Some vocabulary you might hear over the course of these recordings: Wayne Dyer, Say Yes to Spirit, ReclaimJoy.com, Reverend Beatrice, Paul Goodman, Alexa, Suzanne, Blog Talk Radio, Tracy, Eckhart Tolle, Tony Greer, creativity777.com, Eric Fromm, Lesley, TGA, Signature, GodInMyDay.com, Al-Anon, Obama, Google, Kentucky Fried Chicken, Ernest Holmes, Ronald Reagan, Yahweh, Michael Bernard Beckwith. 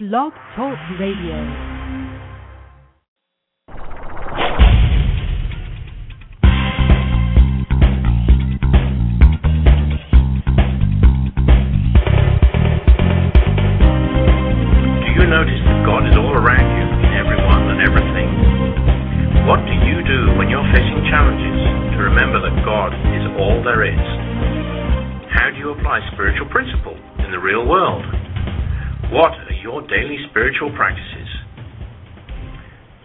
Blog Talk Radio. Spiritual practices.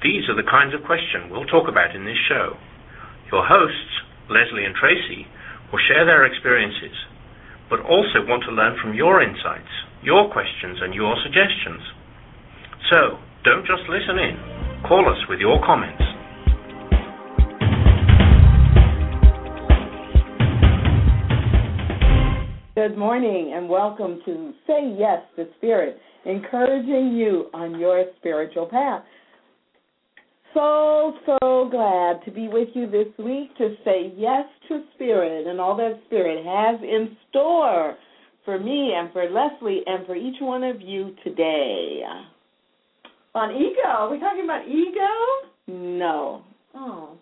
These are the kinds of questions we'll talk about in this show. Your hosts, Lesley and Tracy, will share their experiences, but also want to learn from your insights, your questions, and your suggestions. So, don't just listen in. Call us with your comments. Good morning and welcome to Say Yes to Spirit, encouraging you on your spiritual path. So glad to be with you this week to say yes to Spirit and all that Spirit has in store for me and for Lesley and for each one of you today. On ego? Are we talking about ego? No. Oh.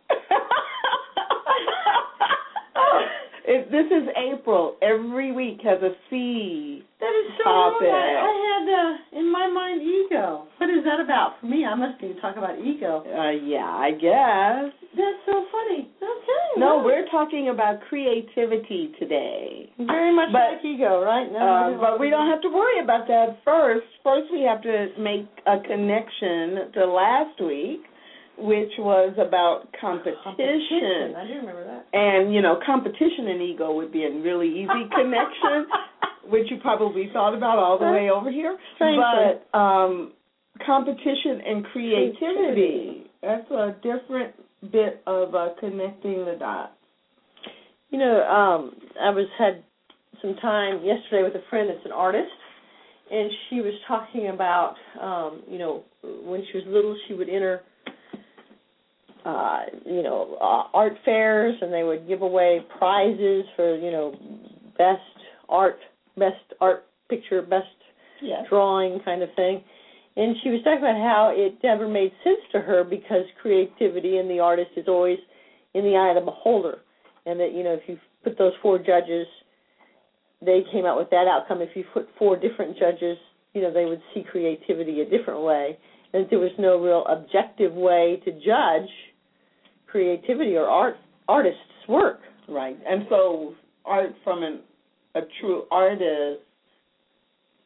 This is April. Every week has a C. That is so topic. I had, in my mind, ego. What is that about? For me, I must be talking about ego. Yeah, I guess. That's so funny. Okay. No, we're talking about creativity today. Very much like ego, right? But we don't have to worry about that first. First, we have to make a connection to last week, which was about competition. I do remember that. And, you know, competition and ego would be a really easy connection, which you probably thought about all the way over here. But competition and creativity, that's a different bit of connecting the dots. You know, I had some time yesterday with a friend that's an artist, and she was talking about, you know, when she was little, she would enter art fairs, and they would give away prizes for, you know, best art picture, best drawing kind of thing. And she was talking about how it never made sense to her because creativity and the artist is always in the eye of the beholder. And that, you know, if you put those four judges, they came out with that outcome. If you put four different judges, you know, they would see creativity a different way. And there was no real objective way to judge creativity or artist's work. Right. And so art from a true artist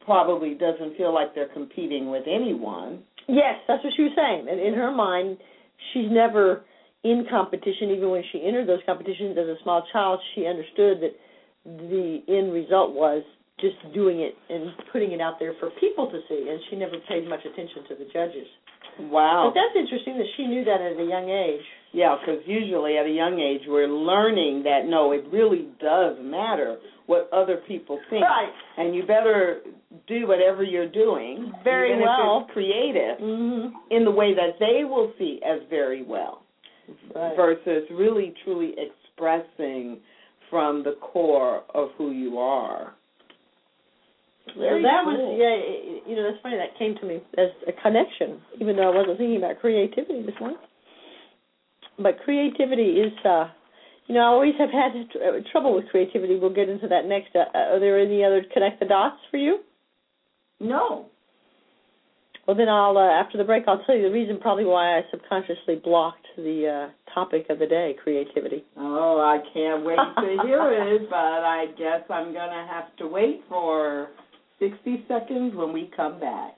probably doesn't feel like they're competing with anyone. Yes, that's what she was saying. And in her mind, she's never in competition. Even when she entered those competitions as a small child, she understood that the end result was just doing it and putting it out there for people to see, and she never paid much attention to the judges. Wow. But that's interesting that she knew that at a young age. Yeah, because usually at a young age we're learning that, no, it really does matter what other people think. Right. And you better do whatever you're doing, very well, creative, mm-hmm. in the way that they will see as very well, right. versus really truly expressing from the core of who you are. Very so that cool. was, yeah, you know, that's funny. That came to me as a connection, even though I wasn't thinking about creativity this morning. But creativity is, you know, I always have had trouble with creativity. We'll get into that next. Are there any other connect the dots for you? No. Well, then I'll, after the break, I'll tell you the reason probably why I subconsciously blocked the topic of the day, creativity. Oh, I can't wait to hear it, but I guess I'm going to have to wait for 60 seconds when we come back.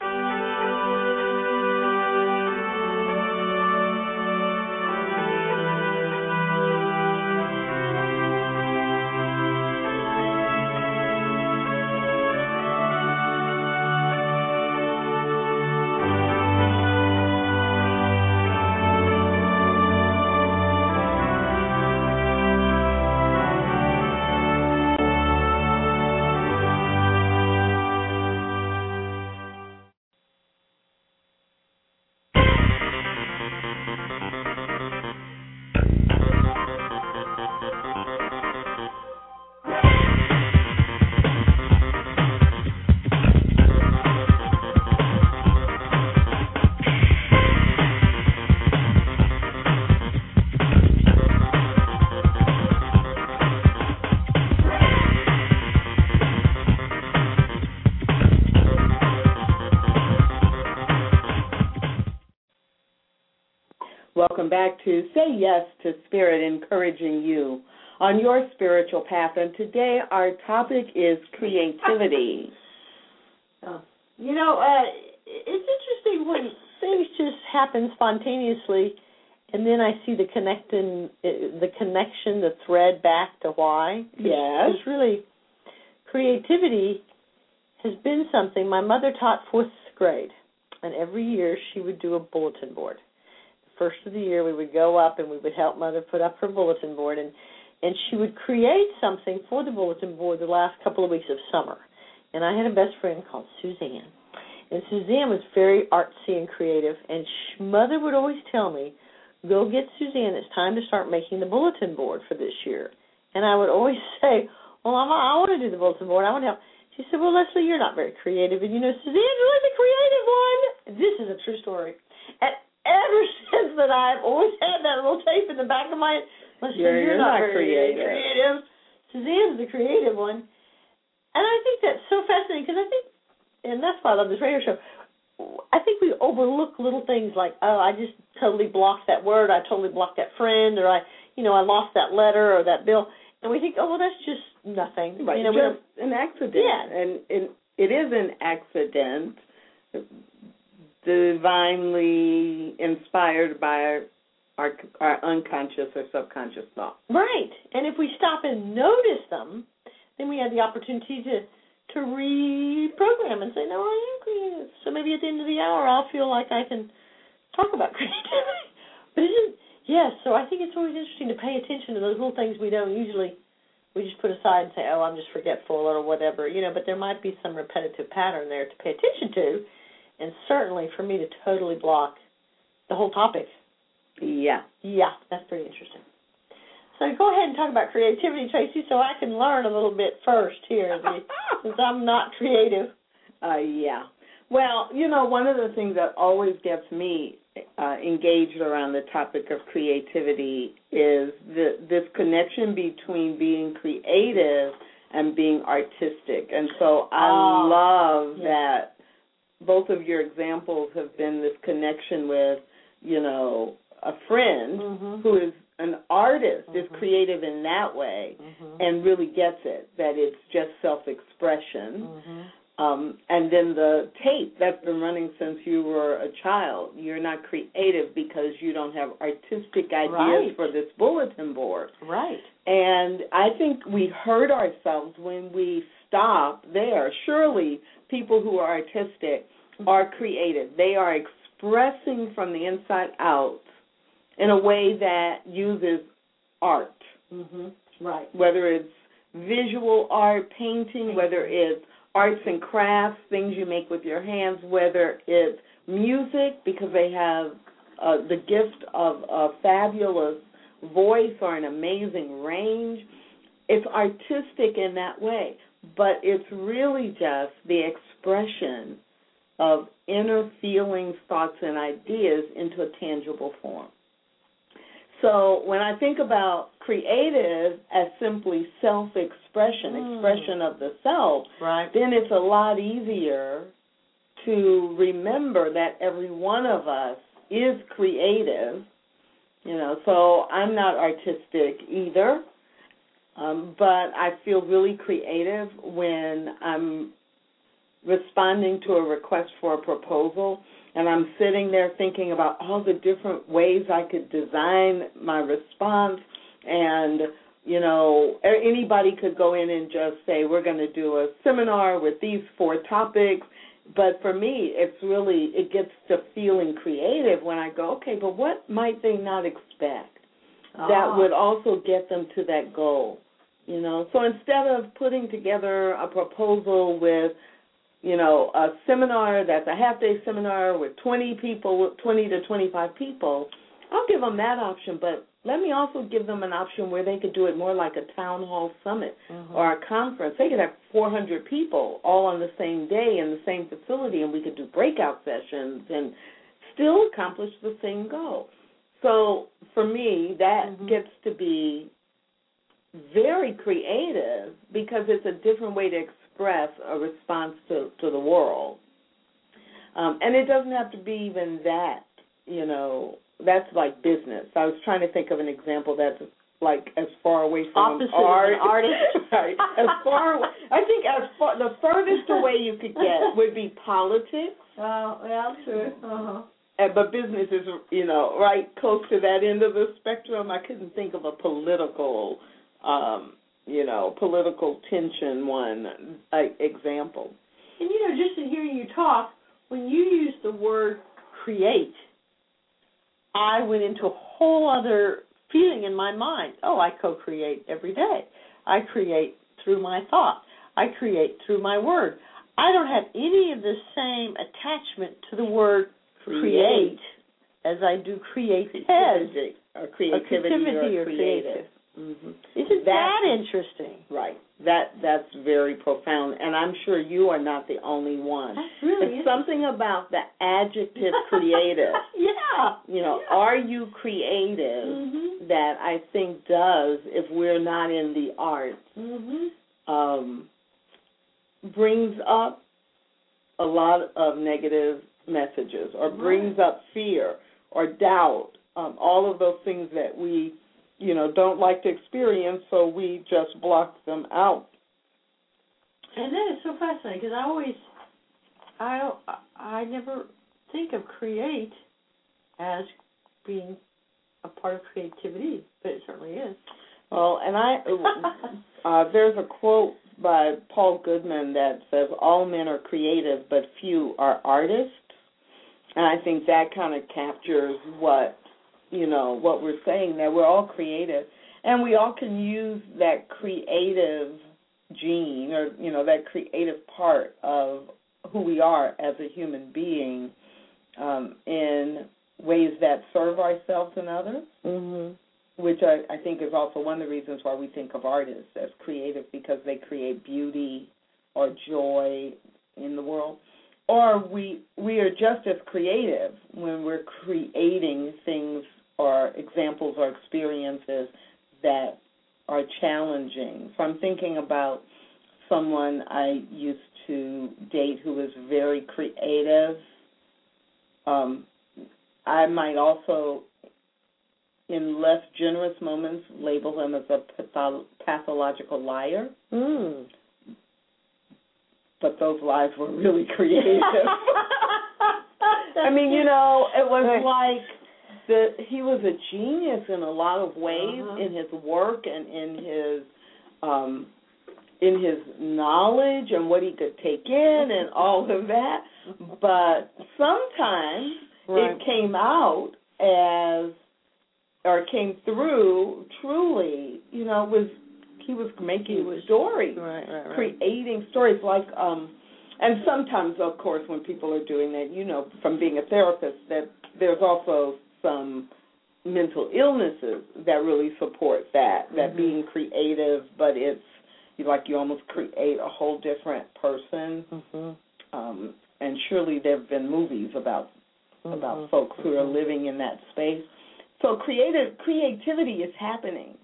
welcome back to Say Yes to Spirit, encouraging you on your spiritual path. And today our topic is creativity. You know, it's interesting when things just happen spontaneously, and then I see the connection, the thread back to why. Yes. It's really, creativity has been something. My mother taught fourth grade, and every year she would do a bulletin board. The first of the year we would go up and we would help Mother put up her bulletin board, and she would create something for the bulletin board the last couple of weeks of summer. And I had a best friend called Suzanne. And Suzanne was very artsy and creative, and Mother would always tell me, go get Suzanne, it's time to start making the bulletin board for this year. And I would always say, well, I want to do the bulletin board, I want to help. She said, well, Lesley, you're not very creative, and you know, Suzanne's really the creative one. This is a true story. And ever since that, I've always had that little tape in the back of my head, Lesley, you're not very creative. Suzanne's the creative one. And I think that's so fascinating, because I think, and that's why I love this radio show, I think we overlook little things like, oh, I just totally blocked that word, I totally blocked that friend, or I lost that letter or that bill. And we think, oh, well, that's just nothing. Right, just an accident. Yeah. And it is an accident, divinely inspired by our unconscious or subconscious thought. Right. And if we stop and notice them, then we have the opportunity to reprogram and say, no, I am creative. So maybe at the end of the hour I'll feel like I can talk about creativity. But so I think it's always interesting to pay attention to those little things we don't usually, we just put aside and say, oh, I'm just forgetful or whatever, but there might be some repetitive pattern there to pay attention to, and certainly for me to totally block the whole topic. Yeah. Yeah, that's pretty interesting. So go ahead and talk about creativity, Tracy, so I can learn a little bit first here, since I'm not creative. Yeah. Well, one of the things that always gets me engaged around the topic of creativity is this connection between being creative and being artistic. And so I love that both of your examples have been this connection with, a friend who is an artist, is creative in that way and really gets it, that it's just self-expression. And then the tape that's been running since you were a child, you're not creative because you don't have artistic ideas for this bulletin board. Right. And I think we hurt ourselves when we stop there. Surely people who are artistic are creative. They are expressing from the inside out in a way that uses art. Right. Whether it's visual art, painting, whether it's arts and crafts, things you make with your hands, whether it's music, because they have the gift of a fabulous voice or an amazing range. It's artistic in that way, but it's really just the expression of inner feelings, thoughts, and ideas into a tangible form. So when I think about creative as simply self-expression, expression of the self, then it's a lot easier to remember that every one of us is creative. So I'm not artistic either, but I feel really creative when I'm responding to a request for a proposal, and I'm sitting there thinking about all the different ways I could design my response, and, anybody could go in and just say, we're going to do a seminar with these 4 topics, but for me, it gets to feeling creative when I go, okay, but what might they not expect that would also get them to that goal, So instead of putting together a proposal with, a seminar that's a half-day seminar with 20 to 25 people, I'll give them that option, but let me also give them an option where they could do it more like a town hall summit or a conference. They could have 400 people all on the same day in the same facility, and we could do breakout sessions and still accomplish the same goal. So for me, that gets to be very creative because it's a different way to express a response to the world. And it doesn't have to be even that, that's like business. I was trying to think of an example that's like as far away from art. Sorry, as far away, I think as far the furthest away you could get would be politics. Oh, yeah, true. Uh-huh. But business is, you know, right close to that end of the spectrum. I couldn't think of a political, you know, political tension one example. And, you know, just in hearing you talk, when you use the word create, I went into a whole other feeling in my mind. Oh, I co-create every day. I create through my thought. I create through my word. I don't have any of the same attachment to the word create as I do creativity or creative. Mm-hmm. Isn't that interesting? Right. That's very profound, and I'm sure you are not the only one. That's really it's something about the adjective creative. Yeah. You know, yeah. Are you creative? Mm-hmm. That I think does, if we're not in the arts, mm-hmm. Brings up a lot of negative messages, or brings up fear or doubt, all of those things that we, you know, don't like to experience, so we just block them out. And that is so fascinating, because I never think of create as being a part of creativity, but it certainly is. Well, and there's a quote by Paul Goodman that says, all men are creative, but few are artists. And I think that kind of captures what, you know, what we're saying, that we're all creative. And we all can use that creative gene, or, you know, that creative part of who we are as a human being, in ways that serve ourselves and others, mm-hmm. which I think is also one of the reasons why we think of artists as creative, because they create beauty or joy in the world. Or we are just as creative when we're creating things or examples or experiences that are challenging. So I'm thinking about someone I used to date who was very creative. I might also, in less generous moments, label him as a pathological liar. Mm. But those lies were really creative. I mean, you know, it was like he was a genius in a lot of ways, uh-huh. in his work and in his knowledge and what he could take in and all of that. But sometimes it came out as, or came through truly, you know, he was making stories, right. creating stories like, and sometimes, of course, when people are doing that, you know, from being a therapist, that there's also some mental illnesses that really support that, mm-hmm. that being creative, but it's like you almost create a whole different person. Mm-hmm. And surely there have been movies about mm-hmm. folks who are living in that space. So creativity is happening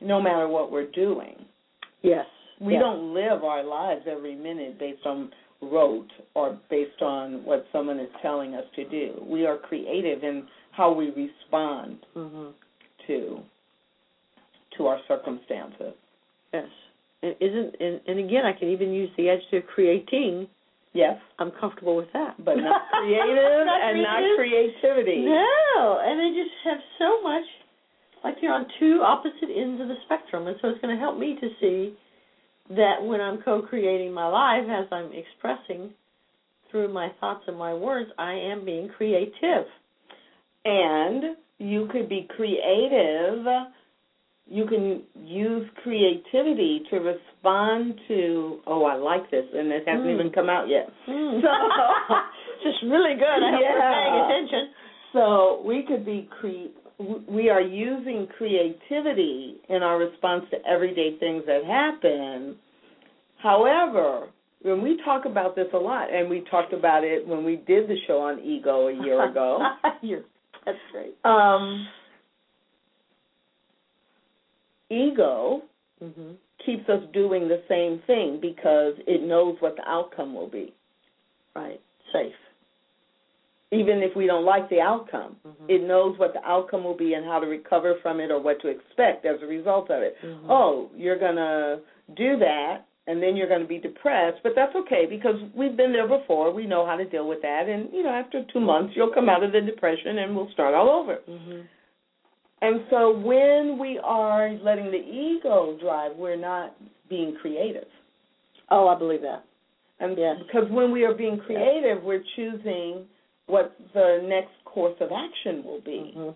no matter what we're doing. Yes. We don't live our lives every minute based on rote or based on what someone is telling us to do. We are creative in how we respond mm-hmm. to our circumstances. Yes. And again, I can even use the adjective creating. Yes. I'm comfortable with that. But not creative and not creativity. No. And I just have so much. Like you're on two opposite ends of the spectrum, and so it's going to help me to see that when I'm co-creating my life, as I'm expressing through my thoughts and my words, I am being creative. And you could be creative. You can use creativity to respond to, oh, I like this, and it hasn't even come out yet. Mm. So it's just really good. I hope you're paying attention. So we could be creative. We are using creativity in our response to everyday things that happen. However, when we talk about this a lot, and we talked about it when we did the show on ego a year ago. That's great. Ego mm-hmm. keeps us doing the same thing because it knows what the outcome will be. Right. Safe. even if we don't like the outcome. Mm-hmm. It knows what the outcome will be and how to recover from it or what to expect as a result of it. Mm-hmm. Oh, you're going to do that, and then you're going to be depressed, but that's okay because we've been there before. We know how to deal with that, and, you know, after 2 months, you'll come out of the depression and we'll start all over. Mm-hmm. And so when we are letting the ego drive, we're not being creative. Oh, I believe that. And yeah. Because when we are being creative, yeah. we're choosing what the next course of action will be. Mm-hmm.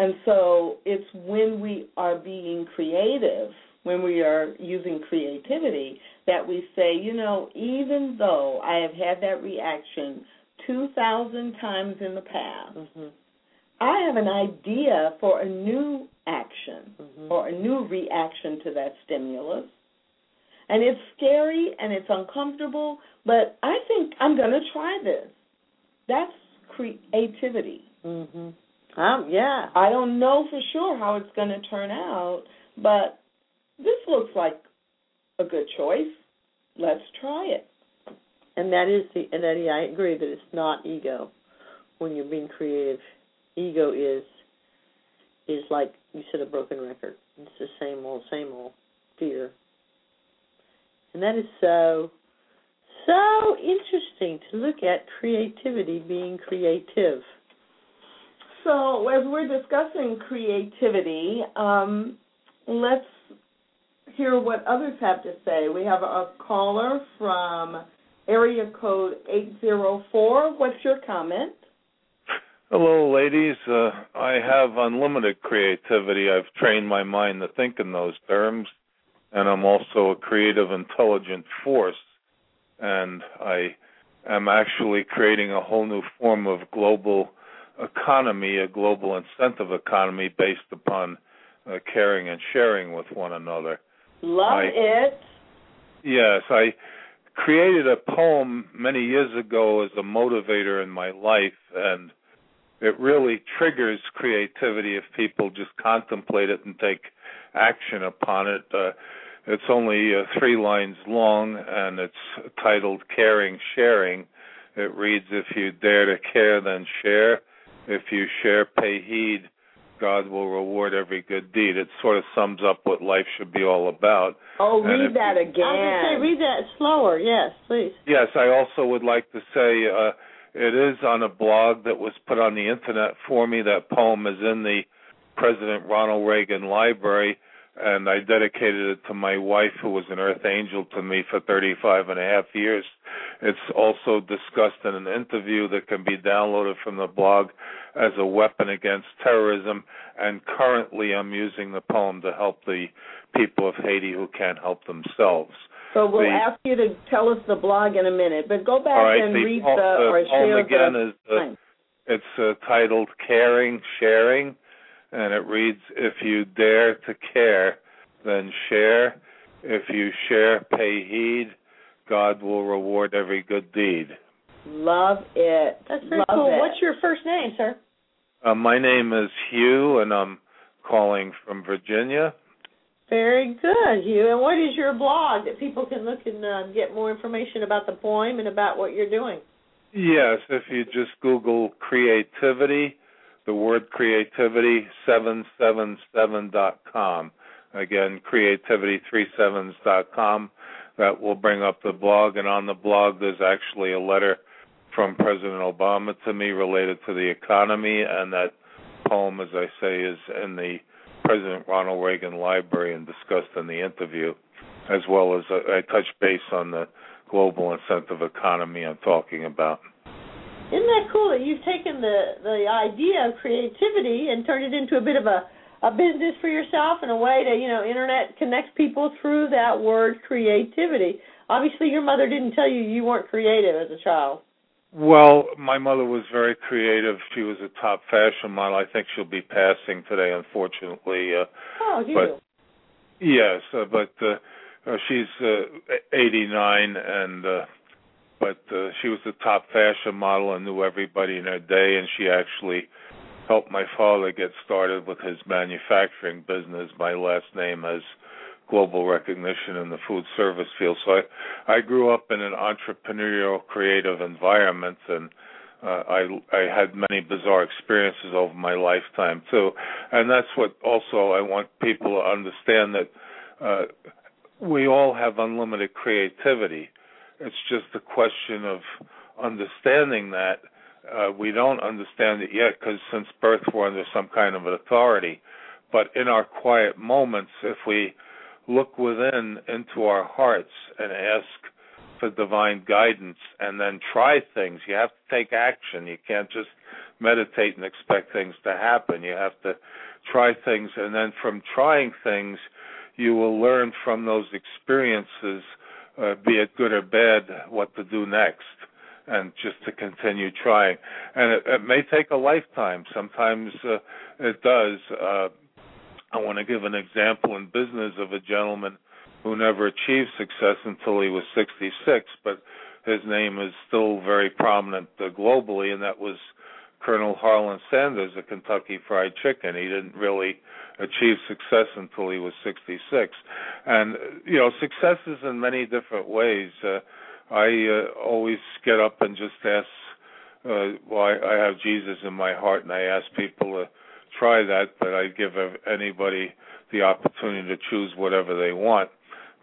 And so it's when we are being creative, when we are using creativity, that we say, you know, even though I have had that reaction 2,000 times in the past, mm-hmm. I have an idea for a new action mm-hmm. or a new reaction to that stimulus. And it's scary and it's uncomfortable, but I think I'm going to try this. That's creativity. Mm-hmm. Yeah. I don't know for sure how it's going to turn out, but this looks like a good choice. Let's try it. And that is the, and Eddie, I agree that it's not ego when you're being creative. Ego is like you said, a broken record. It's the same old fear. And that is so interesting to look at creativity being creative. So as we're discussing creativity, let's hear what others have to say. We have a caller from area code 804. What's your comment? Hello, ladies. I have unlimited creativity. I've trained my mind to think in those terms, and I'm also a creative, intelligent force, and I am actually creating a whole new form of global economy, a global incentive economy based upon caring and sharing with one another. Love it. Yes, I created a poem many years ago as a motivator in my life, and it really triggers creativity if people just contemplate it and take action upon it. It's only 3 lines long, and it's titled Caring, Sharing. It reads, if you dare to care, then share. If you share, pay heed. God will reward every good deed. It sort of sums up what life should be all about. Oh, read that again. I was going to say, read that slower. Yes, please. Yes, I also would like to say... it is on a blog that was put on the Internet for me. That poem is in the President Ronald Reagan Library, and I dedicated it to my wife, who was an earth angel to me for 35 and a half years. It's also discussed in an interview that can be downloaded from the blog as a weapon against terrorism, and currently I'm using the poem to help the people of Haiti who can't help themselves. So we'll ask you to tell us the blog in a minute, but go back and read It's titled Caring, Sharing, and it reads, if you dare to care, then share. If you share, pay heed. God will reward every good deed. Love it. That's pretty cool. What's your first name, sir? My name is Hugh, and I'm calling from Virginia. Very good, Hugh. And what is your blog that people can look and get more information about the poem and about what you're doing? Yes, if you just Google creativity, the word creativity, 777.com. Again, creativity777.com. That will bring up the blog. And on the blog, there's actually a letter from President Obama to me related to the economy. And that poem, as I say, is in the President Ronald Reagan Library and discussed in the interview, as well as I touch base on the global incentive economy I'm talking about. Isn't that cool that you've taken the idea of creativity and turned it into a bit of a business for yourself and a way to, you know, Internet connects people through that word creativity. Obviously, your mother didn't tell you you weren't creative as a child. Well, my mother was very creative. She was a top fashion model. I think she'll be passing today, unfortunately. Yes, but she's 89, and but she was a top fashion model and knew everybody in her day, and she actually helped my father get started with his manufacturing business. My last name is global recognition in the food service field. So I grew up in an entrepreneurial, creative environment, and I had many bizarre experiences over my lifetime too, and that's what also I want people to understand, that we all have unlimited creativity. It's just a question of understanding that. We don't understand it yet because since birth we're under some kind of an authority. But in our quiet moments, if we look within into our hearts and ask for divine guidance and then try things, you have to take action. You can't just meditate and expect things to happen. You have to try things, and then from trying things, you will learn from those experiences, be it good or bad, what to do next, and just to continue trying. And it may take a lifetime. Sometimes it does. I want to give an example in business of a gentleman who never achieved success until he was 66, but his name is still very prominent globally, and that was Colonel Harlan Sanders of Kentucky Fried Chicken. He didn't really achieve success until he was 66. And, you know, success is in many different ways. I always get up and just ask, I have Jesus in my heart, and I ask people to try that, but I give anybody the opportunity to choose whatever they want.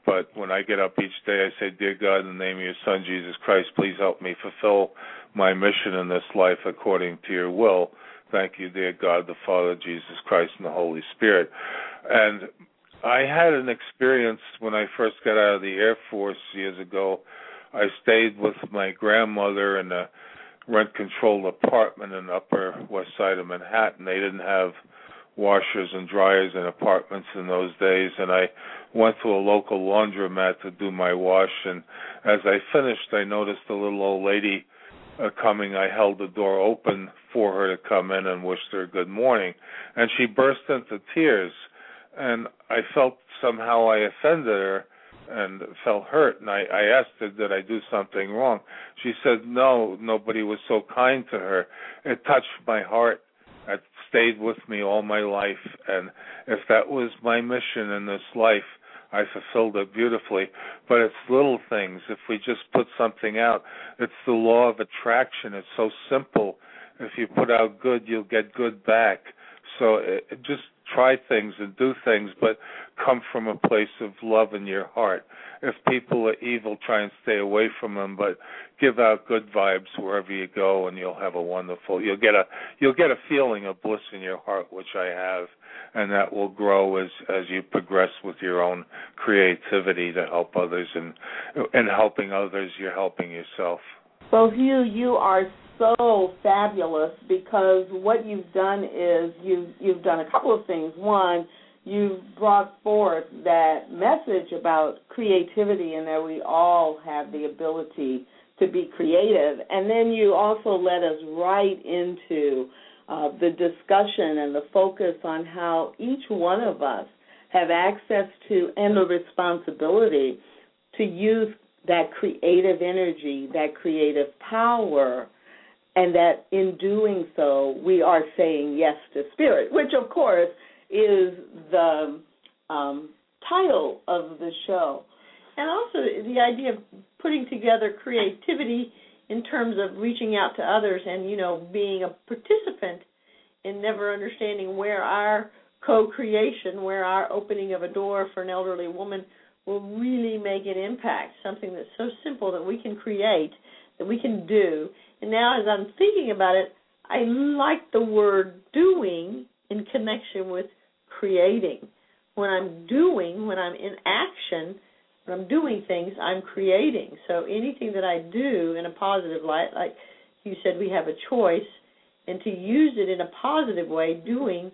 But when I get up each day, I say, Dear God, in the name of your Son, Jesus Christ, please help me fulfill my mission in this life according to your will. Thank you, dear God, the Father, Jesus Christ, and the Holy Spirit. And I had an experience when I first got out of the Air Force years ago. I stayed with my grandmother in a rent-controlled apartment in the Upper West Side of Manhattan. They didn't have washers and dryers in apartments in those days, and I went to a local laundromat to do my wash, and as I finished, I noticed a little old lady coming. I held the door open for her to come in and wished her good morning, and she burst into tears, and I felt somehow I offended her and felt hurt, and I asked her, did I do something wrong? She said, no, nobody was so kind to her. It touched my heart. It stayed with me all my life, and if that was my mission in this life, I fulfilled it beautifully. But it's little things. If we just put something out, it's the law of attraction. It's so simple. If you put out good, you'll get good back. So just try things and do things, but come from a place of love in your heart. If people are evil, try and stay away from them, but give out good vibes wherever you go, and you'll have a wonderful, you'll get a feeling of bliss in your heart, which I have, and that will grow as you progress with your own creativity to help others, and in helping others, you're helping yourself. Well, Hugh, you are so fabulous, because what you've done is you've done a couple of things. One, you've brought forth that message about creativity and that we all have the ability to be creative. And then you also led us right into the discussion and the focus on how each one of us have access to and the responsibility to use that creative energy, that creative power, and that in doing so, we are saying yes to spirit, which, of course, is the title of the show. And also the idea of putting together creativity in terms of reaching out to others and, you know, being a participant in never understanding where our co-creation, where our opening of a door for an elderly woman will really make an impact, something that's so simple that we can create, that we can do. And now as I'm thinking about it, I like the word doing in connection with creating. When I'm doing, when I'm in action, when I'm doing things, I'm creating. So anything that I do in a positive light, like you said, we have a choice, and to use it in a positive way, doing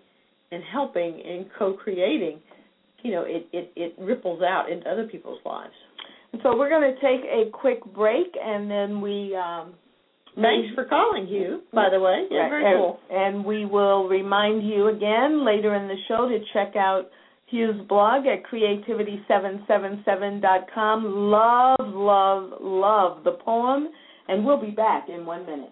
and helping and co-creating, you know, it ripples out into other people's lives. And so we're going to take a quick break, and then we... Thanks for calling, Hugh, by the way. Yeah, very cool. And we will remind you again later in the show to check out Hugh's blog at creativity777.com. Love, love, love the poem, and we'll be back in 1 minute.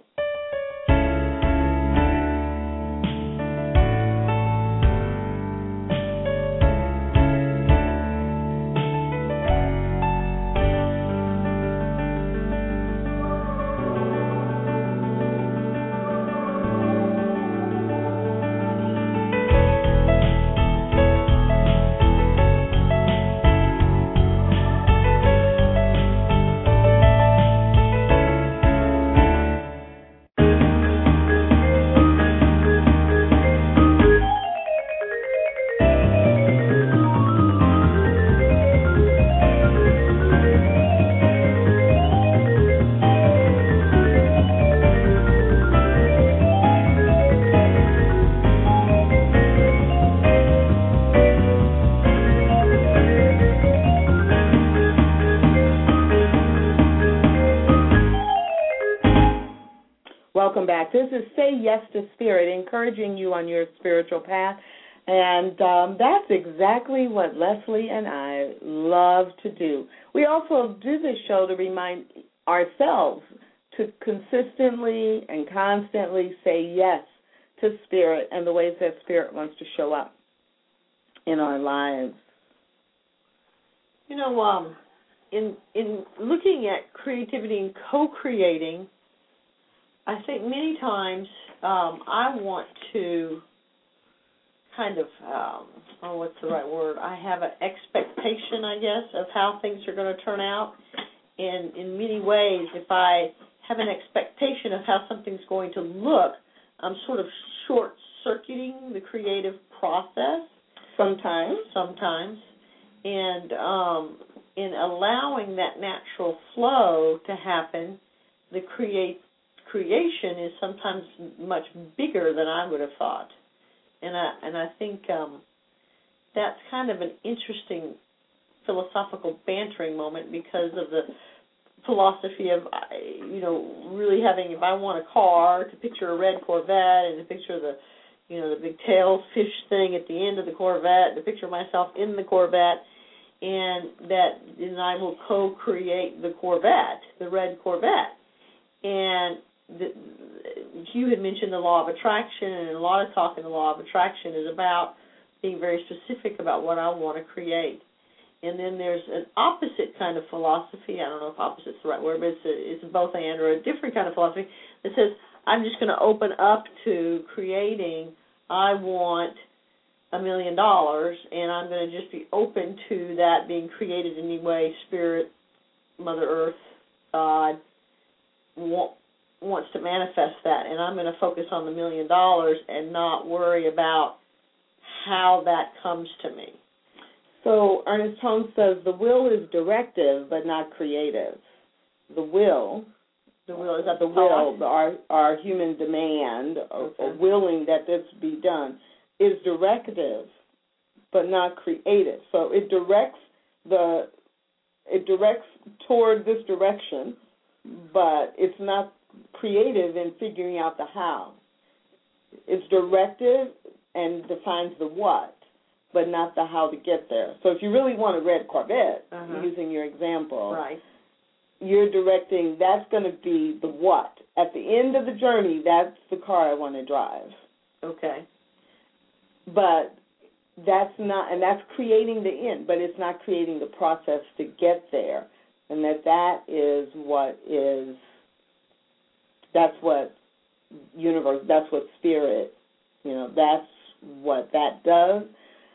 back. This is Say Yes to Spirit, encouraging you on your spiritual path. And that's exactly what Lesley and I love to do. We also do this show to remind ourselves to consistently and constantly say yes to Spirit and the ways that Spirit wants to show up in our lives. You know, in looking at creativity and co-creating, I think many times I want to kind of, what's the right word? I have an expectation, I guess, of how things are going to turn out. And in many ways, if I have an expectation of how something's going to look, I'm sort of short-circuiting the creative process. Sometimes. And in allowing that natural flow to happen, the creation is sometimes much bigger than I would have thought. And I think that's kind of an interesting philosophical bantering moment because of the philosophy of, you know, really having, if I want a car, to picture a red Corvette and to picture the, you know, the big tail fish thing at the end of the Corvette, to picture myself in the Corvette, and that and I will co-create the Corvette, the red Corvette. And you had mentioned the law of attraction, and a lot of talk in the law of attraction is about being very specific about what I want to create. And then there's an opposite kind of philosophy. I don't know if opposite is the right word, but it's both and, or a different kind of philosophy that says, I'm just going to open up to creating, I want $1 million, and I'm going to just be open to that being created in any way Spirit, Mother Earth, God wants to manifest that, and I'm going to focus on the $1 million and not worry about how that comes to me. So Ernest Holmes says the will is directive but not creative. The will is that the will, our human demand or willing that this be done is directive but not creative. So it directs toward this direction, but it's not creative in figuring out the how. It's directive and defines the what, but not the how to get there. So if you really want a red Corvette, using your example, right, you're directing, that's going to be the what. At the end of the journey, that's the car I want to drive. Okay. But that's not, and that's creating the end, but it's not creating the process to get there. And that is what is, that's what universe, that's what Spirit, you know, that's what that does.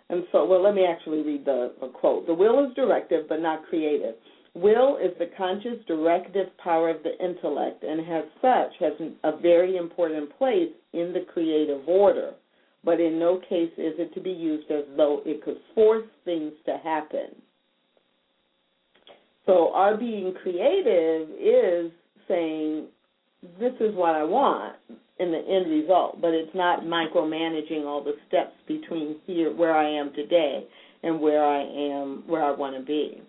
And so, well, let me actually read the quote. The will is directive but not creative. Will is the conscious directive power of the intellect and as such has a very important place in the creative order, but in no case is it to be used as though it could force things to happen. So our being creative is saying, this is what I want in the end result, but it's not micromanaging all the steps between here, where I am today, and where I want to be.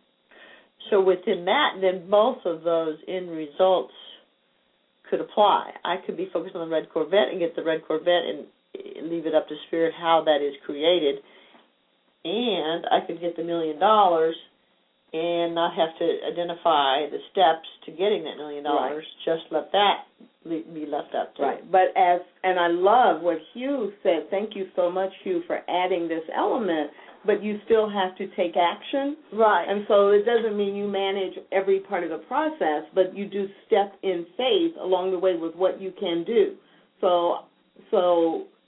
So within that, then both of those end results could apply. I could be focused on the red Corvette and get the red Corvette and leave it up to Spirit how that is created, and I could get the $1 million and not have to identify the steps to getting that $1 million, right. Just let that be left up to right. It. But and I love what Hugh said, thank you so much, Hugh, for adding this element, but you still have to take action. Right. And so it doesn't mean you manage every part of the process, but you do step in faith along the way with what you can do. So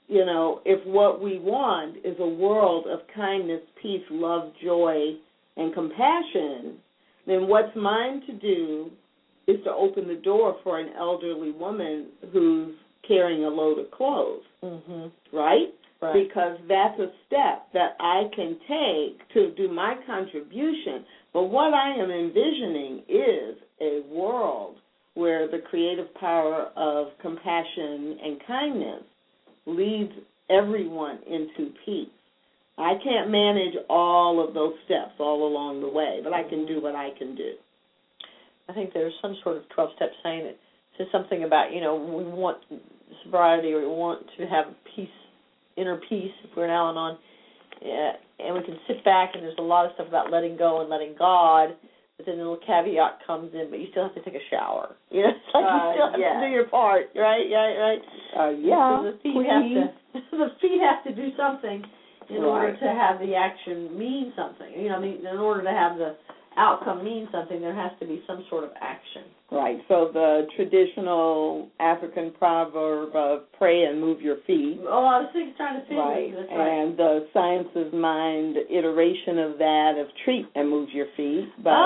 you know, if what we want is a world of kindness, peace, love, joy, and compassion, then what's mine to do is to open the door for an elderly woman who's carrying a load of clothes, right? Because that's a step that I can take to do my contribution. But what I am envisioning is a world where the creative power of compassion and kindness leads everyone into peace. I can't manage all of those steps all along the way, but I can do what I can do. I think there's some sort of 12-step saying that says something about, you know, we want sobriety or want to have peace, inner peace, if we're in Al-Anon, and we can sit back and there's a lot of stuff about letting go and letting God, but then the little caveat comes in, but you still have to take a shower. You know, it's like you still have to do your part, right? So the feet have to do something in order to have the action mean something. You know, I mean, in order to have the outcome means something, there has to be some sort of action. Right, so the traditional African proverb of pray and move your feet. Oh, I was trying to figure it out. And the science of mind iteration of that, of treat and move your feet. But,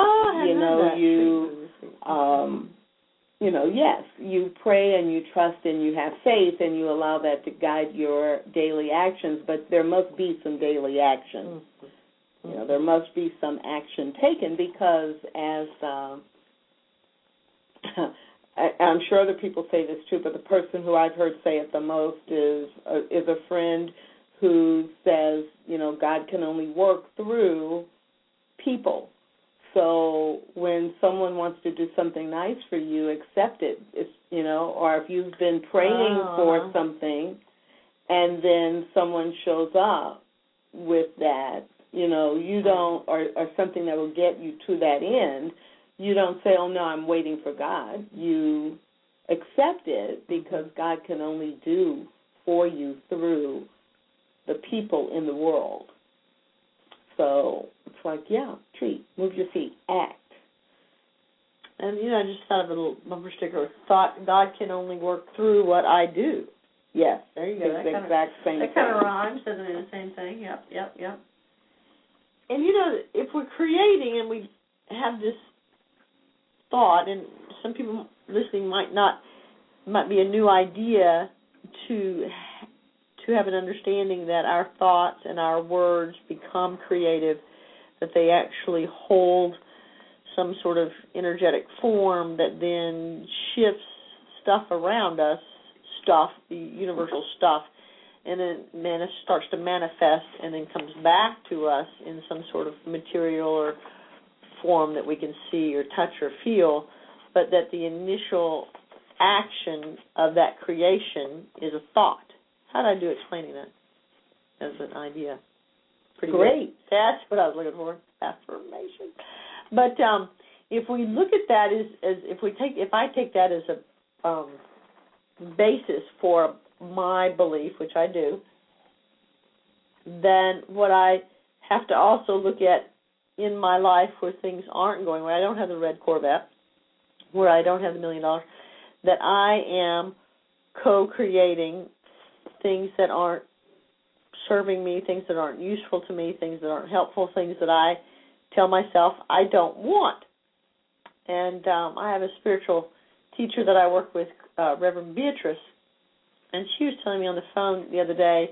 you pray and you trust and you have faith and you allow that to guide your daily actions, but there must be some daily action. Mm-hmm. You know, there must be some action taken because as I'm sure other people say this too, but the person who I've heard say it the most is a friend who says, you know, God can only work through people. So when someone wants to do something nice for you, accept it, or if you've been praying for something and then someone shows up with that, you know, you don't, or something that will get you to that end, you don't say, oh, no, I'm waiting for God. You accept it because God can only do for you through the people in the world. So it's like, treat, move your feet, act. And, I just thought of a little bumper sticker, thought God can only work through what I do. Yes, there you go. It's the exact same thing. That kind of rhymes, doesn't it? The same thing, yep. And, if we're creating and we have this thought, and some people listening might be a new idea to have an understanding that our thoughts and our words become creative, that they actually hold some sort of energetic form that then shifts stuff around us, the universal stuff, and then starts to manifest and then comes back to us in some sort of material or form that we can see or touch or feel, but that the initial action of that creation is a thought. How did I do explaining that as an idea? Pretty great. Good. That's what I was looking for, affirmation. But if we look at that if I take that as a basis for my belief, which I do, then what I have to also look at in my life where things aren't going, where I don't have the red Corvette, where I don't have the $1 million, that I am co-creating things that aren't serving me, things that aren't useful to me, things that aren't helpful, things that I tell myself I don't want. And I have a spiritual teacher that I work with, Reverend Beatrice, and she was telling me on the phone the other day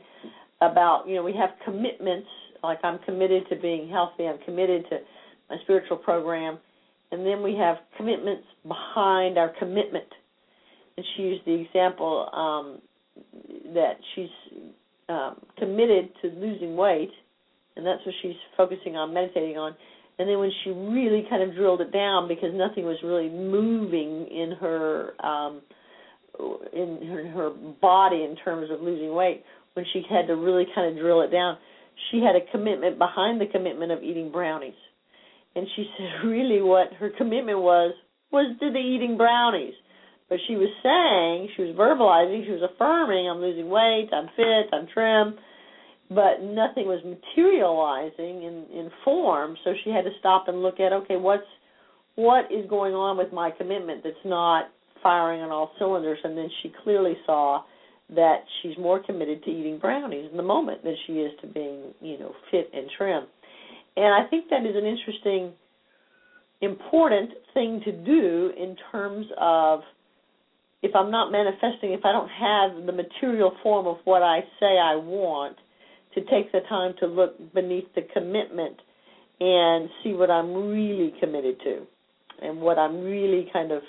about, we have commitments, like I'm committed to being healthy, I'm committed to my spiritual program, and then we have commitments behind our commitment. And she used the example that she's committed to losing weight, and that's what she's focusing on, meditating on. And then when she really kind of drilled it down, because nothing was really moving in her body in terms of losing weight, when she had to really kind of drill it down, she had a commitment behind the commitment of eating brownies. And she said really what her commitment was to the eating brownies. But she was saying, she was verbalizing, she was affirming, I'm losing weight, I'm fit, I'm trim, but nothing was materializing in form, so she had to stop and look at, okay, what is going on with my commitment that's not firing on all cylinders, and then she clearly saw that she's more committed to eating brownies in the moment than she is to being, fit and trim. And I think that is an interesting, important thing to do in terms of if I'm not manifesting, if I don't have the material form of what I say I want, to take the time to look beneath the commitment and see what I'm really committed to and what I'm really kind of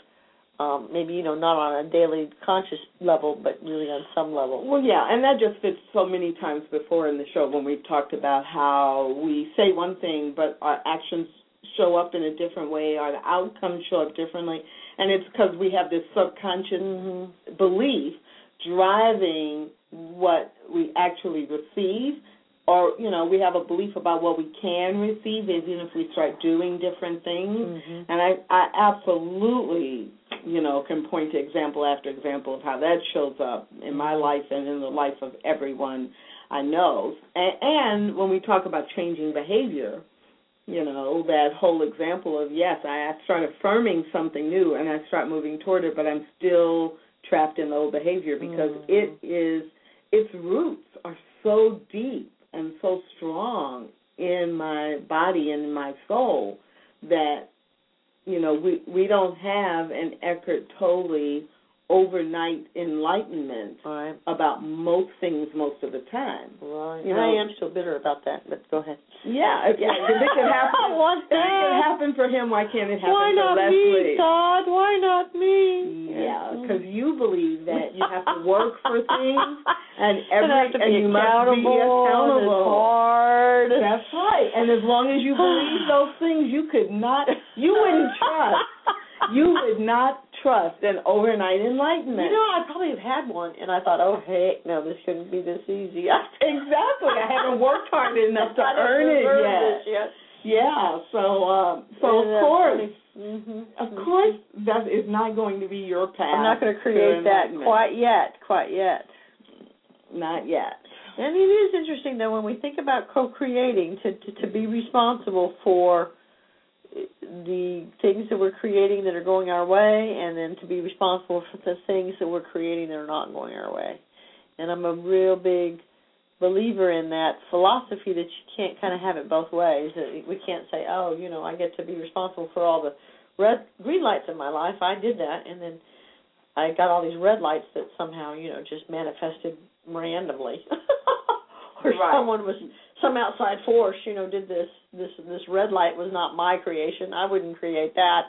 maybe, not on a daily conscious level, but really on some level. Well, and that just fits so many times before in the show when we've talked about how we say one thing, but our actions show up in a different way, our outcomes show up differently, and it's because we have this subconscious belief driving what we actually receive, or, you know, we have a belief about what we can receive, even if we start doing different things. Mm-hmm. And I absolutely, you know, can point to example after example of how that shows up in my life and in the life of everyone I know. And when we talk about changing behavior, you know, that whole example of, yes, I start affirming something new and I start moving toward it, but I'm still trapped in the old behavior because its roots are so deep and so strong in my body and in my soul that, you know, we don't have an Eckhart Tolle overnight enlightenment about most things most of the time. Right. You know, I am still bitter about that, but go ahead. Yeah, yeah. If it can happen, if it can happen for him, why can't it happen for Lesley? Why not me, Todd? Why not me? Yeah, because you believe that you have to work for things, and you must be accountable. Hard. That's right. And as long as you believe those things, you wouldn't trust. You would not trust an overnight enlightenment. You know, I probably have had one, and I thought, oh, heck, no, this shouldn't be this easy. Exactly. I haven't worked hard enough to earn it yet. Yeah, so of course, that is not going to be your path. I'm not going to create that quite yet. Not yet. And it is interesting, though, when we think about co-creating, to be responsible for the things that we're creating that are going our way, and then to be responsible for the things that we're creating that are not going our way. And I'm a real big believer in that philosophy that you can't kind of have it both ways. We can't say, oh, you know, I get to be responsible for all the green lights in my life. I did that, and then I got all these red lights that somehow, you know, just manifested randomly. Or someone was, some outside force, you know, did this red light was not my creation. I wouldn't create that.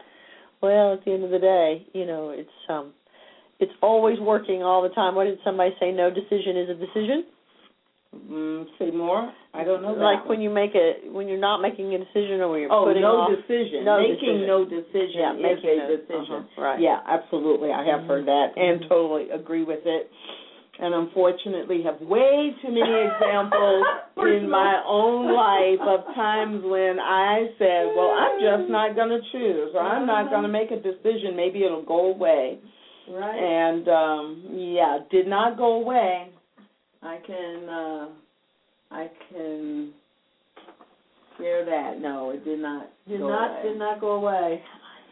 Well, at the end of the day, you know, it's always working all the time. What did somebody say? No decision is a decision. Say more. I don't know. Like when you're not making a decision, or when you're making no decision. Yeah, making a decision. Uh-huh. Right. Yeah, absolutely. I have heard that and totally agree with it. And unfortunately have way too many examples in my own life of times when I said, well, I'm just not going to choose, or I'm not going to make a decision. Maybe it'll go away. Right. And, did not go away. I can hear that. No, it did not go away.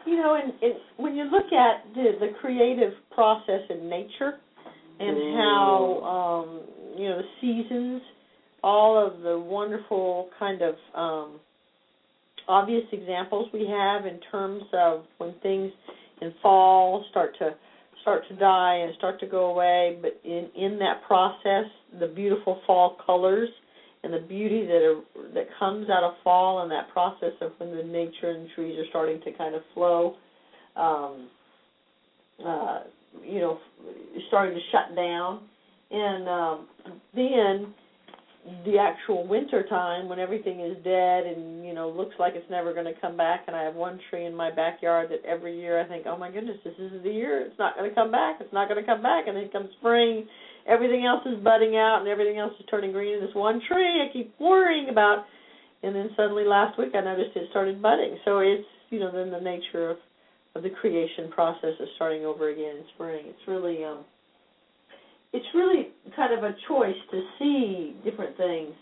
You know, and when you look at the creative process in nature, and how, you know, seasons, all of the wonderful kind of obvious examples we have in terms of when things in fall start to die and start to go away, but in that process, the beautiful fall colors and the beauty that comes out of fall and that process of when the nature and trees are starting to kind of flow, you know, starting to shut down, and then the actual winter time when everything is dead and, you know, looks like it's never going to come back. And I have one tree in my backyard that every year I think, oh my goodness, this is the year. It's not going to come back. And then comes spring, everything else is budding out and everything else is turning green. And this one tree I keep worrying about, and then suddenly last week I noticed it started budding. So it's, you know, then the nature of the creation process is starting over again in spring. It's really kind of a choice to see different things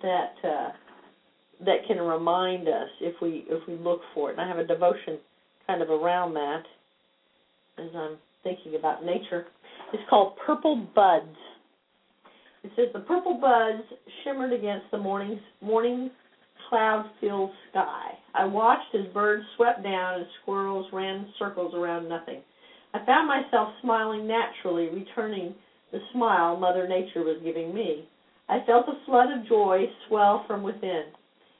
that can remind us if we look for it. And I have a devotion kind of around that as I'm thinking about nature. It's called Purple Buds. It says the purple buds shimmered against the morning cloud-filled sky. I watched as birds swept down and squirrels ran circles around nothing. I found myself smiling naturally, returning the smile Mother Nature was giving me. I felt a flood of joy swell from within.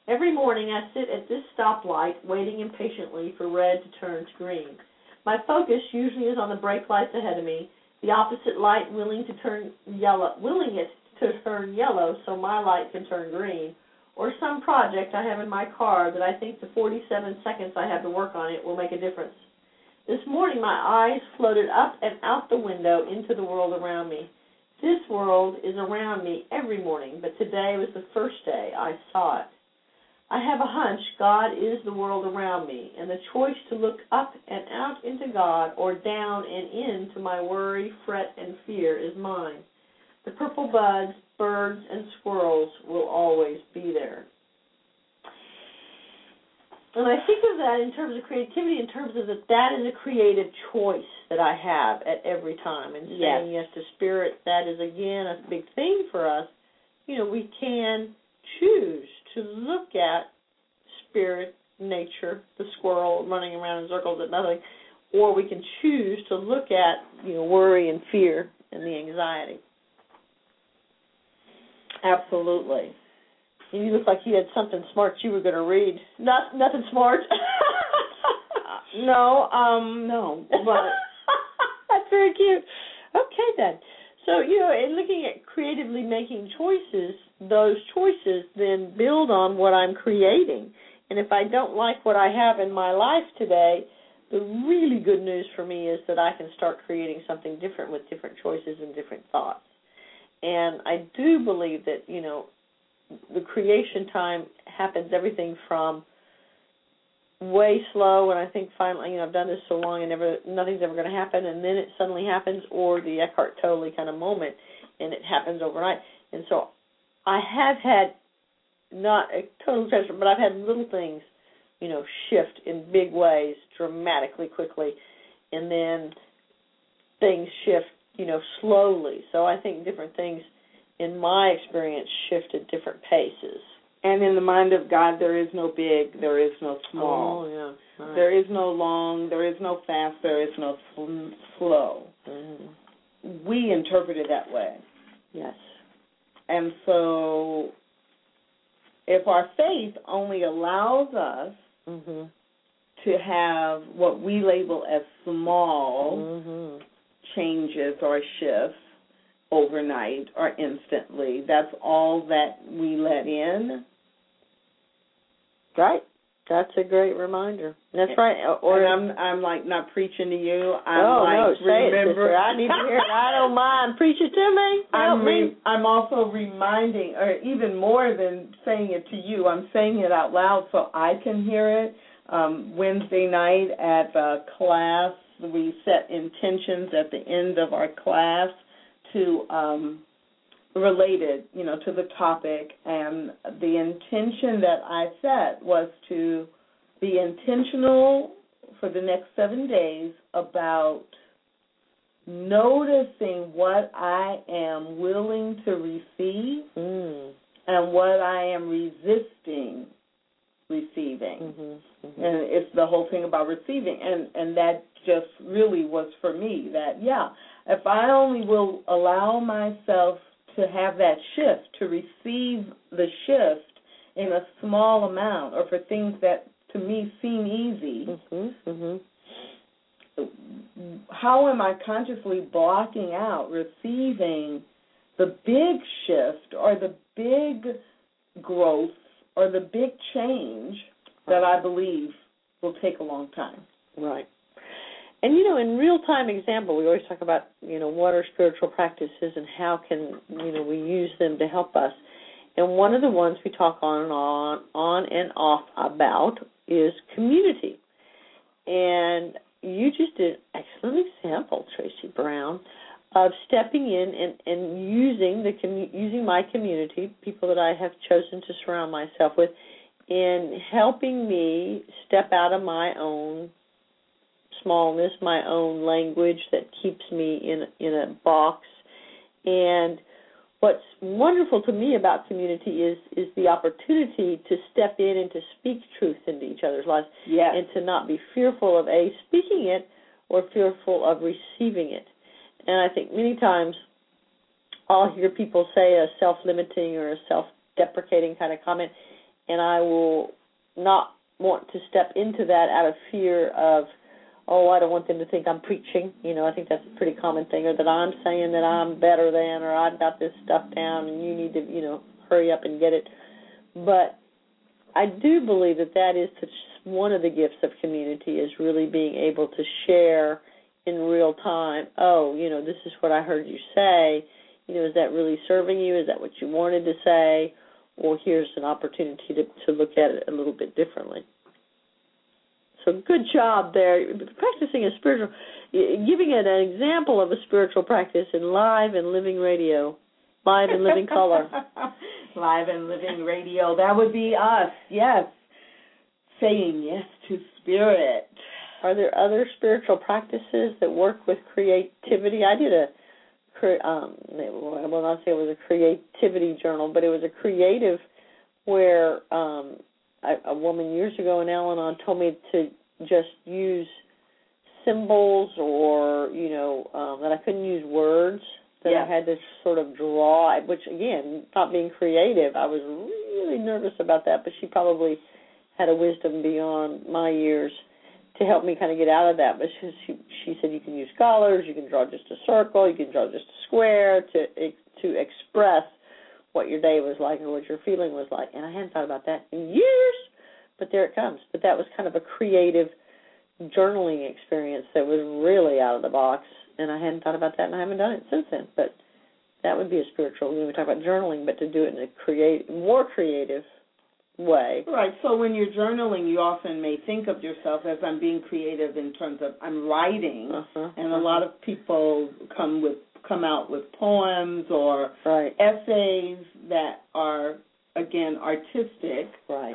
Every morning I sit at this stoplight, waiting impatiently for red to turn to green. My focus usually is on the brake lights ahead of me, the opposite light willing it to turn yellow so my light can turn green, or some project I have in my car that I think the 47 seconds I have to work on it will make a difference. This morning my eyes floated up and out the window into the world around me. This world is around me every morning, but today was the first day I saw it. I have a hunch God is the world around me, and the choice to look up and out into God or down and into my worry, fret, and fear is mine. The purple buds, birds, and squirrels will always be there. And I think of that in terms of creativity, in terms of that is a creative choice that I have at every time. And saying yes to spirit, that is, again, a big thing for us. You know, we can choose to look at spirit, nature, the squirrel running around in circles at nothing, or we can choose to look at, you know, worry and fear and the anxiety. Absolutely. And you look like you had something smart you were going to read. Nothing smart. No, but that's very cute. Okay, then. So, you know, in looking at creatively making choices, those choices then build on what I'm creating. And if I don't like what I have in my life today, the really good news for me is that I can start creating something different with different choices and different thoughts. And I do believe that, you know, the creation time happens everything from way slow, and I think finally, you know, I've done this so long and nothing's ever going to happen, and then it suddenly happens, or the Eckhart Tolle kind of moment, and it happens overnight. And so I have had not a total transformation, but I've had little things, you know, shift in big ways dramatically quickly, and then things shift, you know, slowly. So I think different things in my experience, shift at different paces. And in the mind of God, there is no big, there is no small. Oh, yeah. Right. There is no long, there is no fast, there is no slow. Mm-hmm. We interpret it that way. Yes. And so if our faith only allows us mm-hmm. to have what we label as small mm-hmm. changes or shifts, overnight or instantly. That's all that we let in. Right. That's a great reminder. That's right. Or and I'm like not preaching to you. Say it, sister. I need to hear it. I don't mind. Preach it to me. I'm also reminding, or even more than saying it to you, I'm saying it out loud so I can hear it. Wednesday night at class, we set intentions at the end of our class to related, you know, to the topic, and the intention that I set was to be intentional for the next 7 days about noticing what I am willing to receive and what I am resisting receiving. Mm-hmm, mm-hmm. And it's the whole thing about receiving, and that just really was for me that, yeah, if I only will allow myself to have that shift, to receive the shift in a small amount or for things that to me seem easy, mm-hmm, mm-hmm. how am I consciously blocking out receiving the big shift or the big growth or the big change that I believe will take a long time? Right. And, you know, in real-time example, we always talk about, you know, what are spiritual practices and how can, you know, we use them to help us. And one of the ones we talk on and off about is community. And you just did an excellent example, Tracy Brown, of stepping in and using my community, people that I have chosen to surround myself with, in helping me step out of my own smallness, my own language that keeps me in a box. And what's wonderful to me about community is the opportunity to step in and to speak truth into each other's lives. Yes. And to not be fearful of speaking it or fearful of receiving it. And I think many times I'll hear people say a self-limiting or a self-deprecating kind of comment, and I will not want to step into that out of fear of, oh, I don't want them to think I'm preaching. You know, I think that's a pretty common thing, or that I'm saying that I'm better than, or I've got this stuff down, and you need to, you know, hurry up and get it. But I do believe that that is such one of the gifts of community, is really being able to share in real time, oh, you know, this is what I heard you say. You know, is that really serving you? Is that what you wanted to say? Or here's an opportunity to look at it a little bit differently. So good job there. Practicing a spiritual, giving it an example of a spiritual practice in live and living radio, live and living color. Live and living radio. That would be us, yes. Saying yes to spirit. Are there other spiritual practices that work with creativity? I did a, I will not say it was a creativity journal, but it was a creative where a woman years ago in Al-Anon told me to just use symbols or, you know, that I couldn't use words, that I had to sort of draw, which, again, not being creative, I was really nervous about that, but she probably had a wisdom beyond my years to help me kind of get out of that. But she said you can use colors, you can draw just a circle, you can draw just a square to express what your day was like or what your feeling was like. And I hadn't thought about that in years, but there it comes. But that was kind of a creative journaling experience that was really out of the box, and I hadn't thought about that, and I haven't done it since then. But that would be a spiritual, when we talk about journaling, but to do it in a more creative way. Right, so when you're journaling, you often may think of yourself as I'm being creative in terms of I'm writing, and a lot of people come out with poems or essays that are, again, artistic,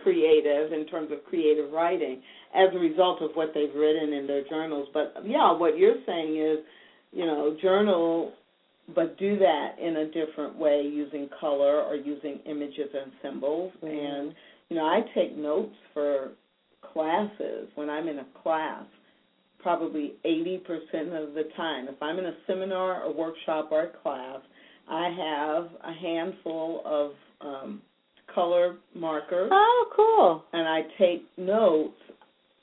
creative in terms of creative writing as a result of what they've written in their journals. But, yeah, what you're saying is, you know, journal, but do that in a different way using color or using images and symbols. Mm-hmm. And, you know, I take notes for classes. When I'm in a class, probably 80% of the time, if I'm in a seminar or workshop or a class, I have a handful of color markers. Oh, cool. And I take notes.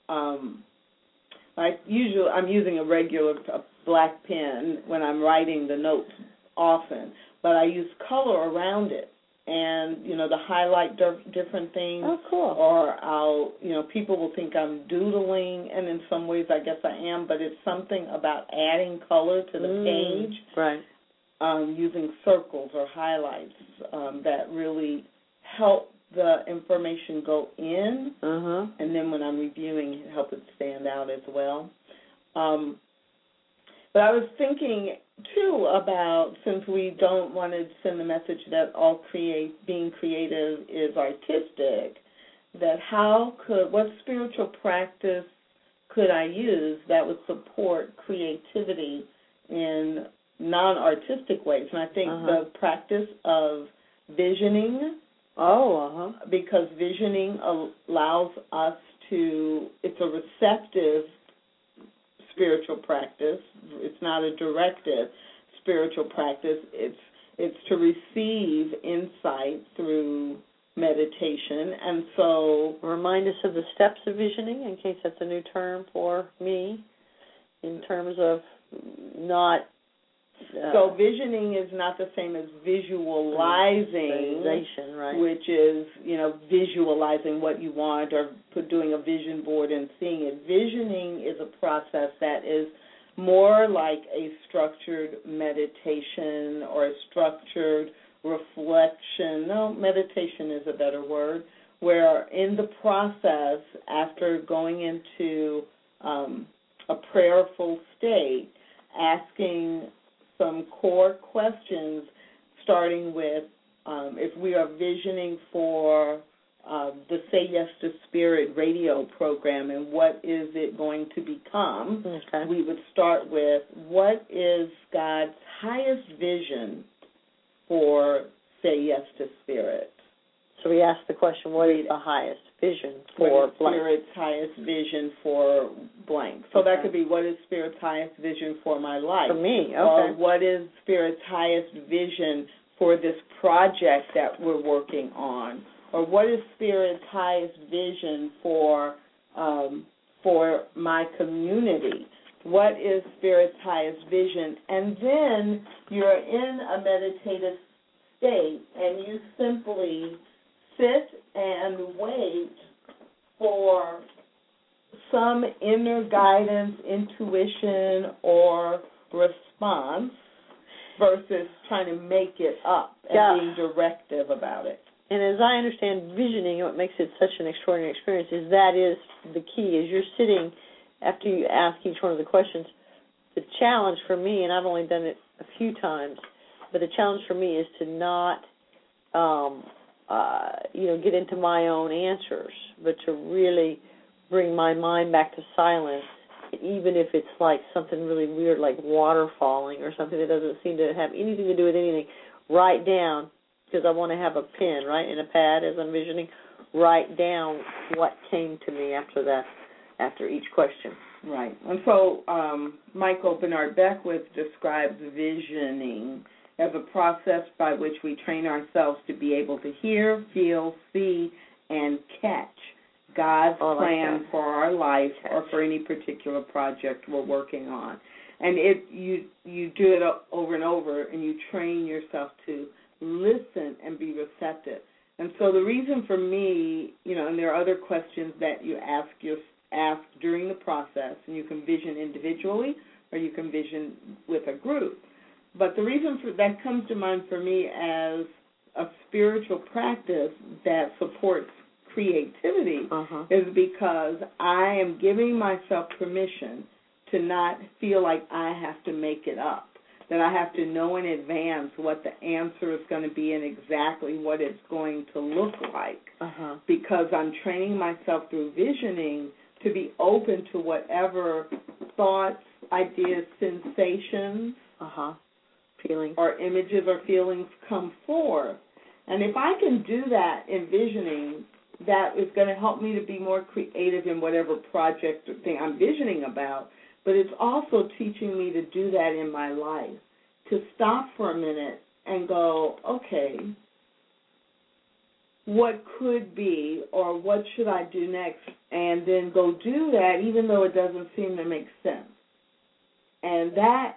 I'm using a regular black pen when I'm writing the notes often, but I use color around it. And, you know, to highlight different things. Oh, cool. Or I'll, you know, people will think I'm doodling, and in some ways I guess I am, but it's something about adding color to the page. Right. Using circles or highlights that really help the information go in. Uh-huh. And then when I'm reviewing, help it stand out as well. But I was thinking, too, about since we don't want to send the message that being creative is artistic, that what spiritual practice could I use that would support creativity in non-artistic ways? And I think the practice of visioning, because visioning allows us to, it's a receptive spiritual practice. It's not a directive spiritual practice. It's to receive insight through meditation. And so remind us of the steps of visioning, in case that's a new term for me, in terms of not... So visioning is not the same as visualizing, which is, you know, visualizing what you want or doing a vision board and seeing it. Visioning is a process that is more like a structured meditation or a structured reflection. No, meditation is a better word, where in the process, after going into a prayerful state, asking some core questions, starting with if we are visioning for the Say Yes to Spirit radio program and what is it going to become, we would start with what is God's highest vision for Say Yes to Spirit? So we ask the question, what is the highest vision for blank? Spirit's highest vision for blank. So that could be, what is Spirit's highest vision for my life? For me, Or what is Spirit's highest vision for this project that we're working on? Or what is Spirit's highest vision for my community? What is Spirit's highest vision? And then you're in a meditative state, and you simply sit and wait for some inner guidance, intuition, or response versus trying to make it up and being directive about it. And as I understand visioning, what makes it such an extraordinary experience is that is the key, is you're sitting after you ask each one of the questions. The challenge for me, and I've only done it a few times, but the challenge for me is to not, get into my own answers, but to really bring my mind back to silence, even if it's like something really weird like water falling or something that doesn't seem to have anything to do with anything. Write down, because I want to have a pen, right, and a pad as I'm visioning, write down what came to me after that, after each question. Right. And so Michael Bernard Beckwith describes visioning as a process by which we train ourselves to be able to hear, feel, see, and catch God's plan for our life or for any particular project we're working on. And you do it over and over, and you train yourself to listen and be receptive. And so the reason for me, and there are other questions that you ask during the process, and you can vision individually or you can vision with a group. But the reason for that comes to mind for me as a spiritual practice that supports creativity is because I am giving myself permission to not feel like I have to make it up, that I have to know in advance what the answer is going to be and exactly what it's going to look like, because I'm training myself through visioning to be open to whatever thoughts, ideas, sensations, feelings, or images or feelings come forth. And if I can do that in visioning, that is going to help me to be more creative in whatever project or thing I'm visioning about, but it's also teaching me to do that in my life, to stop for a minute and go, okay, what could be or what should I do next, and then go do that even though it doesn't seem to make sense. And that,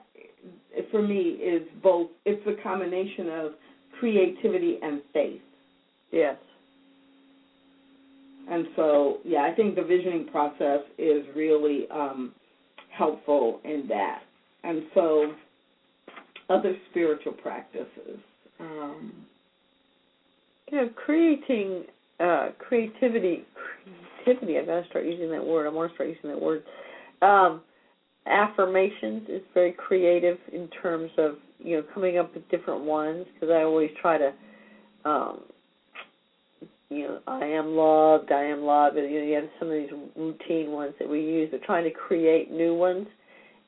for me, is both, it's a combination of creativity and faith. Yes. And so, I think the visioning process is really helpful in that. And so other spiritual practices. Creating creativity, I've got to start using that word. I want to start using that word. Affirmations is very creative in terms of, coming up with different ones, because I always try to, I am loved, and you have some of these routine ones that we use, but trying to create new ones.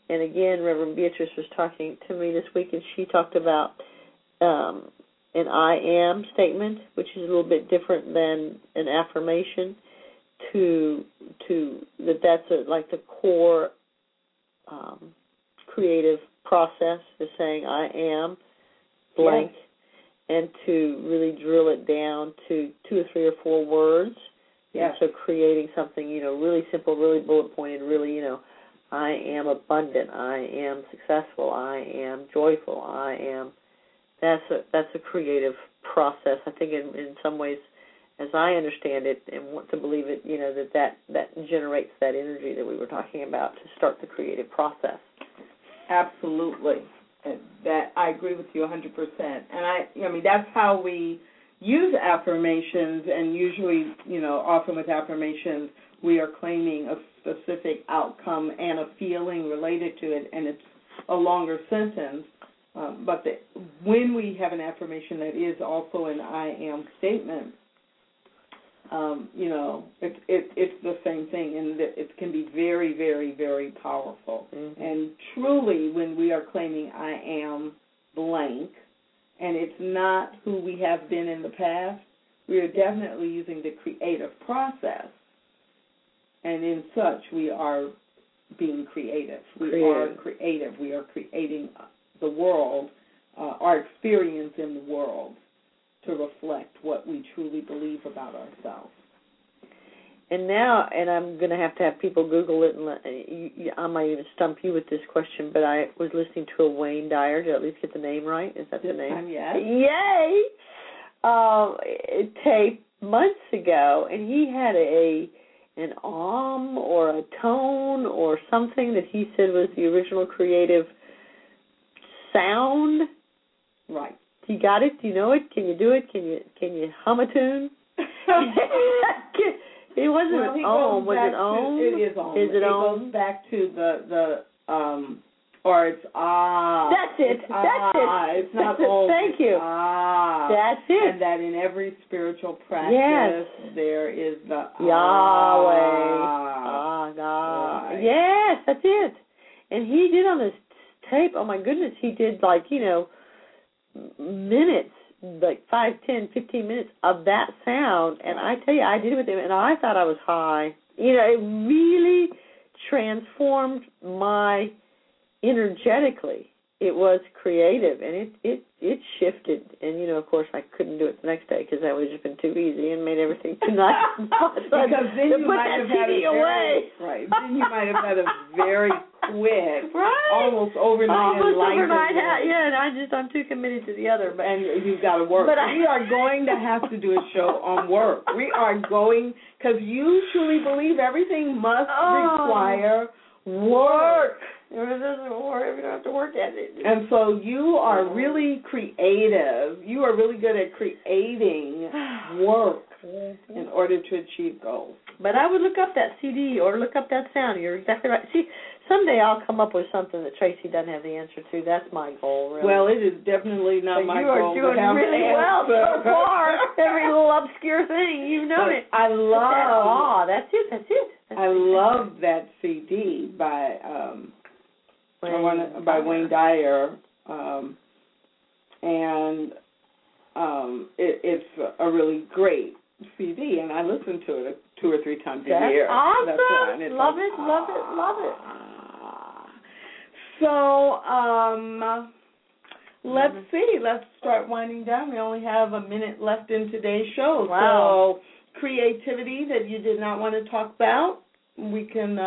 And again, Reverend Beatrice was talking to me this week, and she talked about an I am statement, which is a little bit different than an affirmation, to that's like the core creative process is saying I am blank. Yes. And to really drill it down to 2 or 3 or 4 words. Yeah. And so creating something, really simple, really bullet pointed, really, I am abundant, I am successful, I am joyful, I am. That's a creative process. I think in some ways, as I understand it and want to believe it, that generates that energy that we were talking about to start the creative process. Absolutely. That I agree with you 100%. And I mean, that's how we use affirmations, and usually, often with affirmations, we are claiming a specific outcome and a feeling related to it, and it's a longer sentence. When we have an affirmation that is also an I am statement, it's the same thing, and it can be very, very, very powerful. Mm-hmm. And truly, when we are claiming I am blank, and it's not who we have been in the past, we are definitely using the creative process. And in such, we are being creative. We are creative. We are creating the world, our experience in the world, to reflect what we truly believe about ourselves. And now, and I'm going to have people Google it, and I might even stump you with this question, but I was listening to a Wayne Dyer. Did I at least get the name right? Is that the name? Yes. Yay! tape months ago, and he had an om or a tone or something that he said was the original creative sound. Right. You got it? Do you know it? Can you do it? Can you hum a tune? It wasn't an om. Was it om? It is om. Is it om? It goes back to the or it's ah. That's it. It's That's it. It's not om. Thank you. Ah. That's it. And that in every spiritual practice, yes, there is the Yahweh. Ah, God. Right. Yes, that's it. And he did on this tape, oh my goodness, he did minutes, 5, 10, 15 minutes of that sound, and I tell you, I did it with him, and I thought I was high. It really transformed my energetically. It was creative, and it shifted. And, of course, I couldn't do it the next day because that would have been too easy and made everything too nice. Because then you might have had a very, right. Then you might have had a very quick, right, almost overnight enlightenment. Yeah, and I'm too committed to the other. But, and you've got to work. But we are going to have to do a show on work. We are going, because you truly believe everything must require work. It doesn't work. We don't have to work at it. And so you are really creative. You are really good at creating work in order to achieve goals. But I would look up that CD or look up that sound. You're exactly right. See, someday I'll come up with something that Tracy doesn't have the answer to. That's my goal, really. Well, it is definitely not my goal. You are doing really well so far. Every little obscure thing, you've known it. I love. That's it. I love that CD by Wayne Dyer, and it's a really great CD, and I listen to it 2 or 3 times a year. Awesome. That's awesome! Love it! So let's see. Let's start winding down. We only have a minute left in today's show. Wow. So creativity that you did not want to talk about, we can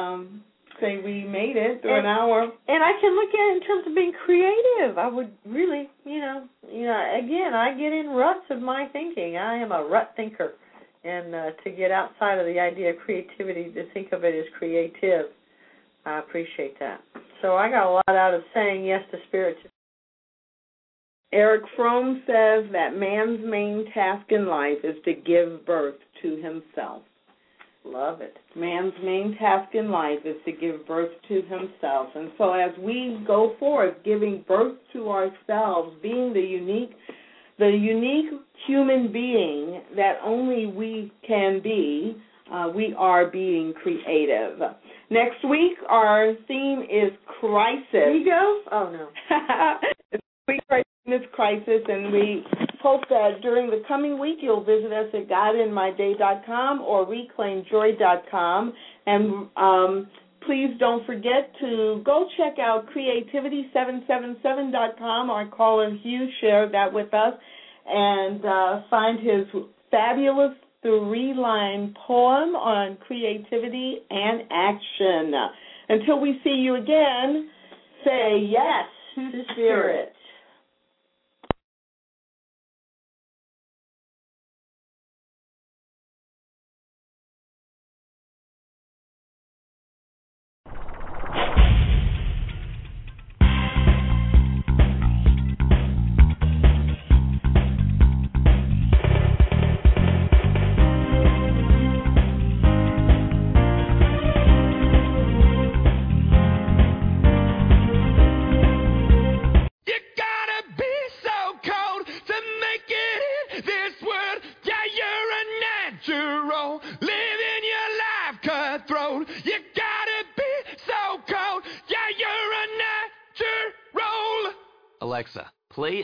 say we made it through an hour. And I can look at it in terms of being creative. I would really, again, I get in ruts of my thinking. I am a rut thinker. And to get outside of the idea of creativity, to think of it as creative, I appreciate that. So I got a lot out of saying yes to spirit. Eric Fromm says that man's main task in life is to give birth to himself. Love it. Man's main task in life is to give birth to himself. And so as we go forth, giving birth to ourselves, being the unique human being that only we can be, we are being creative. Next week, our theme is crisis. Ego? Oh, no. This crisis, and we hope that during the coming week you'll visit us at GodInMyDay.com or ReclaimJoy.com, and please don't forget to go check out creativity777.com. Our caller Hugh shared that with us, and find his fabulous 3-line poem on creativity and action. Until we see you again, say yes to spirit. Alexa, play